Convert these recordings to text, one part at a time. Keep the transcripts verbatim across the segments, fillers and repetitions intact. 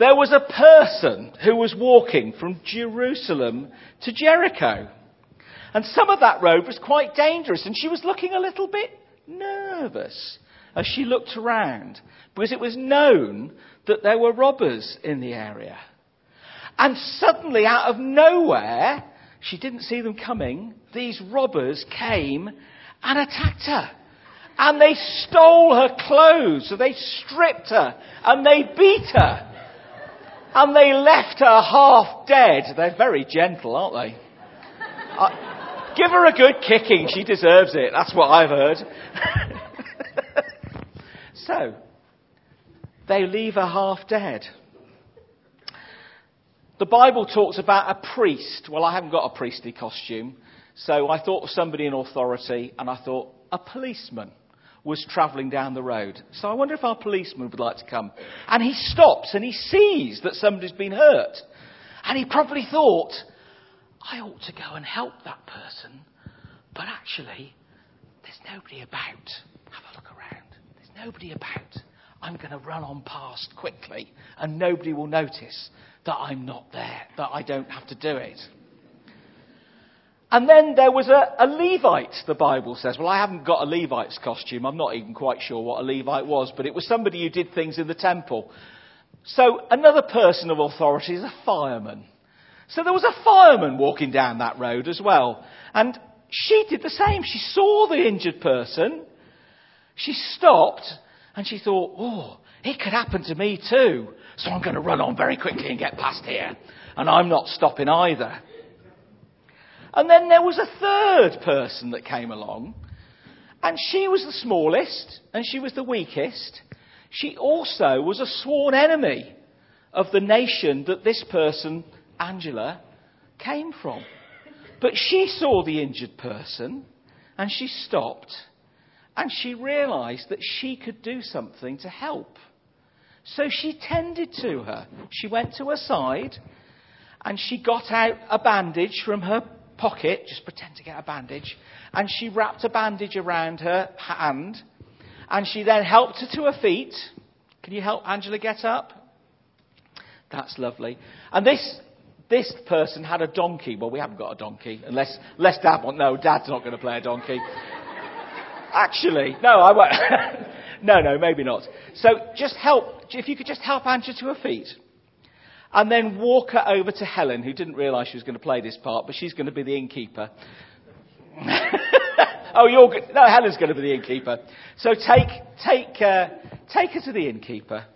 There was a person who was walking from Jerusalem to Jericho. And some of that road was quite dangerous, and she was looking a little bit nervous as she looked around, because it was known that there were robbers in the area. And suddenly, out of nowhere, she didn't see them coming, these robbers came and attacked her. And they stole her clothes, so they stripped her, and they beat her. And they left her half dead. They're very gentle, aren't they? I, give her a good kicking, she deserves it. That's what I've heard. So, they leave her half dead. The Bible talks about a priest. Well, I haven't got a priestly costume, so I thought of somebody in authority, and I thought a policeman was travelling down the road. So I wonder if our policeman would like to come. And he stops and he sees that somebody's been hurt. And he probably thought, I ought to go and help that person, but actually, there's nobody about. Have a look around. There's nobody about. I'm going to run on past quickly, and nobody will notice that I'm not there, that I don't have to do it. And then there was a, a Levite, the Bible says. Well, I haven't got a Levite's costume. I'm not even quite sure what a Levite was, but it was somebody who did things in the temple. So another person of authority is a fireman. So there was a fireman walking down that road as well. And she did the same. She saw the injured person. She stopped and she thought, oh, it could happen to me too. So I'm going to run on very quickly and get past here. And I'm not stopping either. And then there was a third person that came along, and she was the smallest, and she was the weakest. She also was a sworn enemy of the nation that this person, Angela, came from. But she saw the injured person, and she stopped, and she realised that she could do something to help. So she tended to her. She went to her side, and she got out a bandage from her pocket, just pretend to get a bandage, and she wrapped a bandage around her hand, and she then helped her to her feet. Can you help Angela get up? That's lovely. And this this person had a donkey. Well, we haven't got a donkey, unless, unless Dad wants. No, Dad's not going to play a donkey. Actually, no, I won't. no, no, maybe not. So just help, if you could just help Angela to her feet. And then walk her over to Helen, who didn't realise she was going to play this part, but she's going to be the innkeeper. oh, you're good. No, Helen's going to be the innkeeper. So take, take, uh, take her to the innkeeper.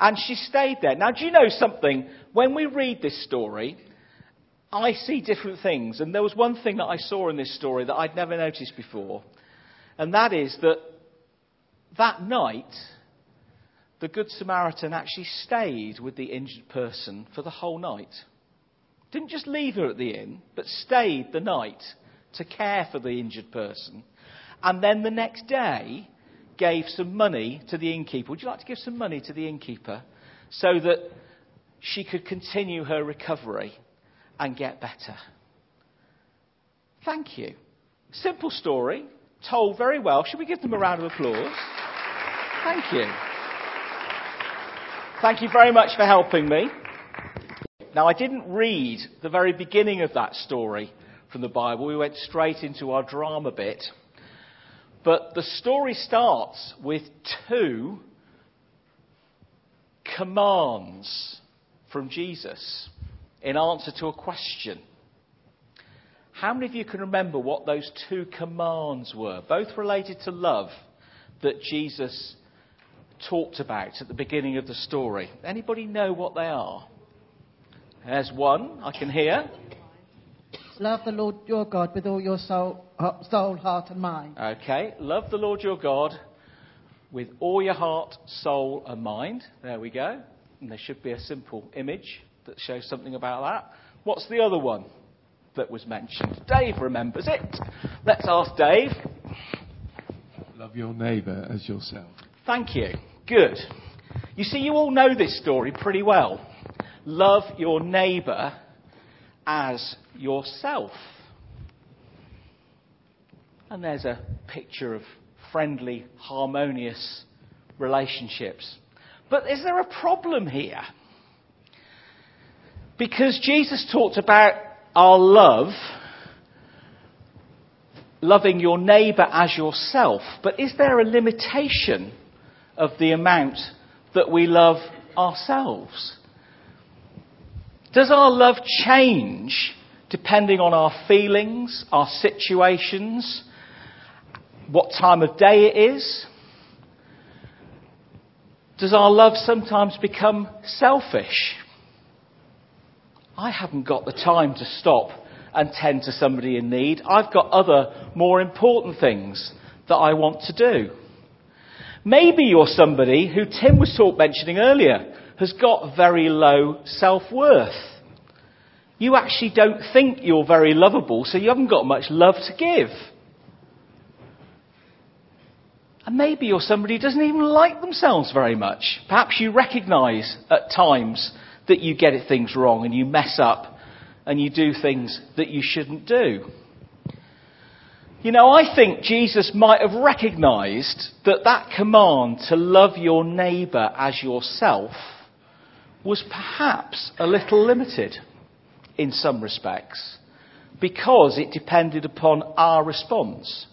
And she stayed there. Now, do you know something? When we read this story, I see different things. And there was one thing that I saw in this story that I'd never noticed before. And that is that that night, the Good Samaritan actually stayed with the injured person for the whole night. Didn't just leave her at the inn, but stayed the night to care for the injured person. And then the next day, gave some money to the innkeeper. Would you like to give some money to the innkeeper so that she could continue her recovery and get better? Thank you. Simple story, told very well. Should we give them a round of applause? Thank you. Thank you very much for helping me. Now, I didn't read the very beginning of that story from the Bible. We went straight into our drama bit. But the story starts with two commands from Jesus in answer to a question. How many of you can remember what those two commands were? Both related to love that Jesus talked about at the beginning of the story. Anybody know what they are? There's one I can hear. Love the Lord your God with all your soul, soul, heart and mind. Okay, love the Lord your God with all your heart, soul and mind. There we go. And there should be a simple image that shows something about that. What's the other one that was mentioned? Dave remembers it. Let's ask Dave. Love your neighbour as yourself. Thank you. Good. You see, you all know this story pretty well. Love your neighbour as yourself. And there's a picture of friendly, harmonious relationships. But is there a problem here? Because Jesus talked about our love, loving your neighbour as yourself. But is there a limitation of the amount that we love ourselves? Does our love change depending on our feelings, our situations, what time of day it is? Does our love sometimes become selfish? I haven't got the time to stop and tend to somebody in need. I've got other more important things that I want to do. Maybe you're somebody who Tim was talk mentioning earlier has got very low self-worth. You actually don't think you're very lovable, so you haven't got much love to give. And maybe you're somebody who doesn't even like themselves very much. Perhaps you recognise at times that you get things wrong and you mess up and you do things that you shouldn't do. You know, I think Jesus might have recognised that that command to love your neighbour as yourself was perhaps a little limited in some respects because it depended upon our response.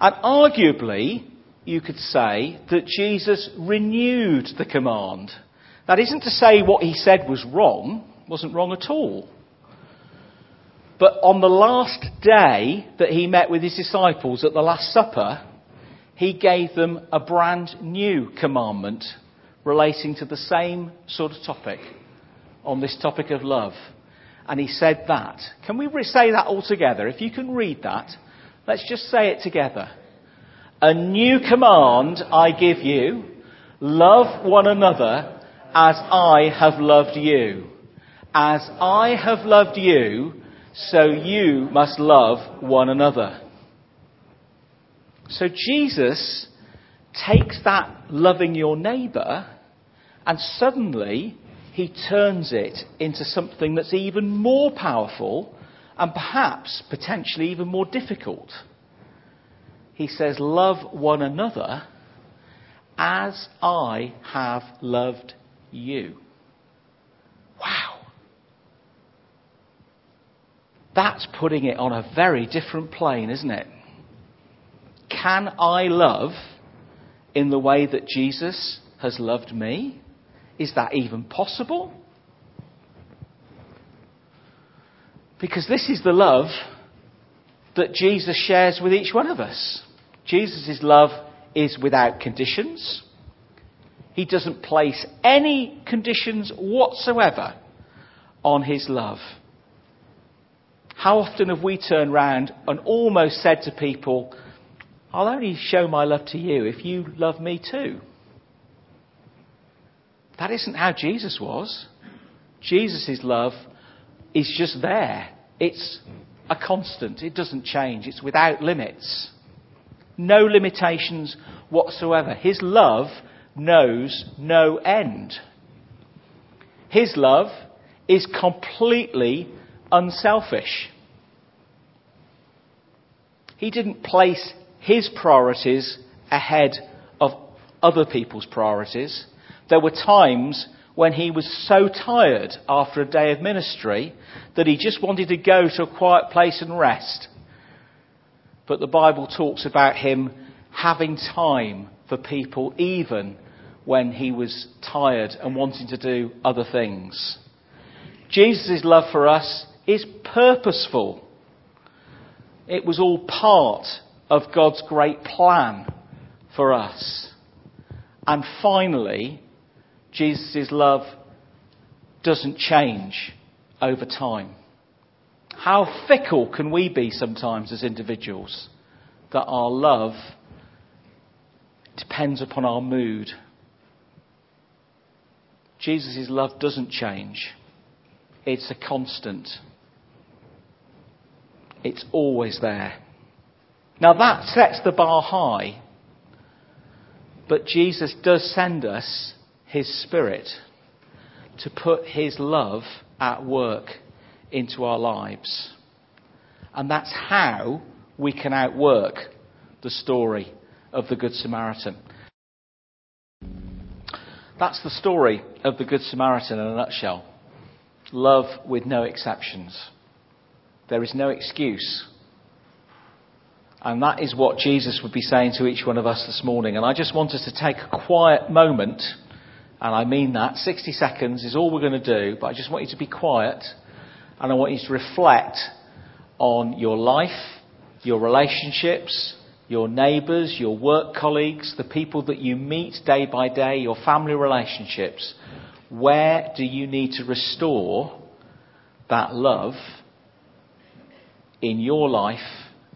And arguably, you could say that Jesus renewed the command. That isn't to say what he said was wrong, wasn't wrong at all. But on the last day that he met with his disciples at the Last Supper, he gave them a brand new commandment relating to the same sort of topic, on this topic of love. And he said that. Can we say that all together? If you can read that. Let's just say it together. A new command I give you, love one another as I have loved you. As I have loved you, so you must love one another. So Jesus takes that loving your neighbour and suddenly he turns it into something that's even more powerful and perhaps, potentially, even more difficult. He says, love one another as I have loved you. Wow. That's putting it on a very different plane, isn't it? Can I love in the way that Jesus has loved me? Is that even possible? Because this is the love that Jesus shares with each one of us. Jesus' love is without conditions. He doesn't place any conditions whatsoever on his love. How often have we turned round and almost said to people, I'll only show my love to you if you love me too. That isn't how Jesus was. Jesus' love is just there. It's a constant. It doesn't change. It's without limits. No limitations whatsoever. His love knows no end. His love is completely unselfish. He didn't place his priorities ahead of other people's priorities. There were times when he was so tired after a day of ministry that he just wanted to go to a quiet place and rest. But the Bible talks about him having time for people even when he was tired and wanting to do other things. Jesus' love for us is purposeful. It was all part of God's great plan for us. And finally, Jesus' love doesn't change over time. How fickle can we be sometimes as individuals that our love depends upon our mood? Jesus' love doesn't change. It's a constant. It's always there. Now that sets the bar high. But Jesus does send us his Spirit to put his love at work into our lives. And that's how we can outwork the story of the Good Samaritan. That's the story of the Good Samaritan in a nutshell. Love with no exceptions. There is no excuse. And that is what Jesus would be saying to each one of us this morning. And I just want us to take a quiet moment, and I mean that, sixty seconds is all we're going to do, but I just want you to be quiet, and I want you to reflect on your life, your relationships, your neighbours, your work colleagues, the people that you meet day by day, your family relationships. Where do you need to restore that love in your life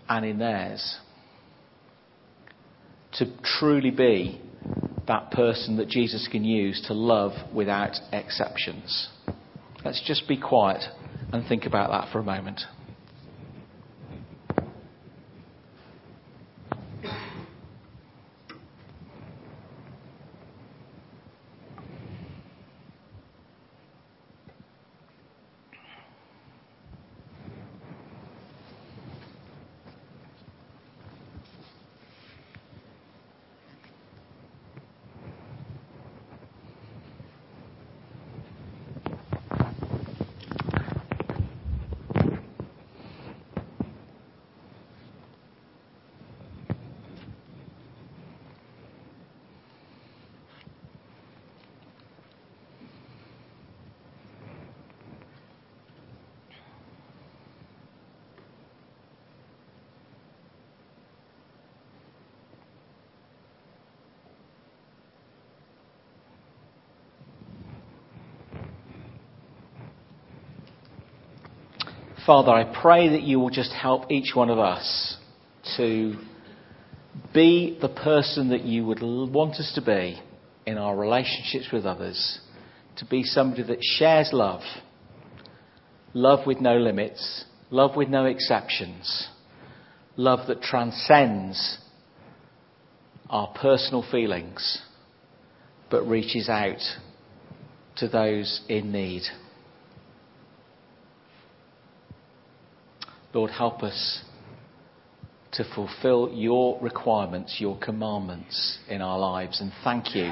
and in theirs, to truly be that person that Jesus can use to love without exceptions? Let's just be quiet and think about that for a moment. Father, I pray that you will just help each one of us to be the person that you would want us to be in our relationships with others, to be somebody that shares love, love with no limits, love with no exceptions, love that transcends our personal feelings but reaches out to those in need. Lord, help us to fulfill your requirements, your commandments in our lives. And thank you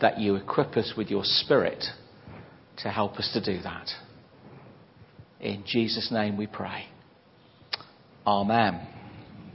that you equip us with your Spirit to help us to do that. In Jesus' name we pray. Amen.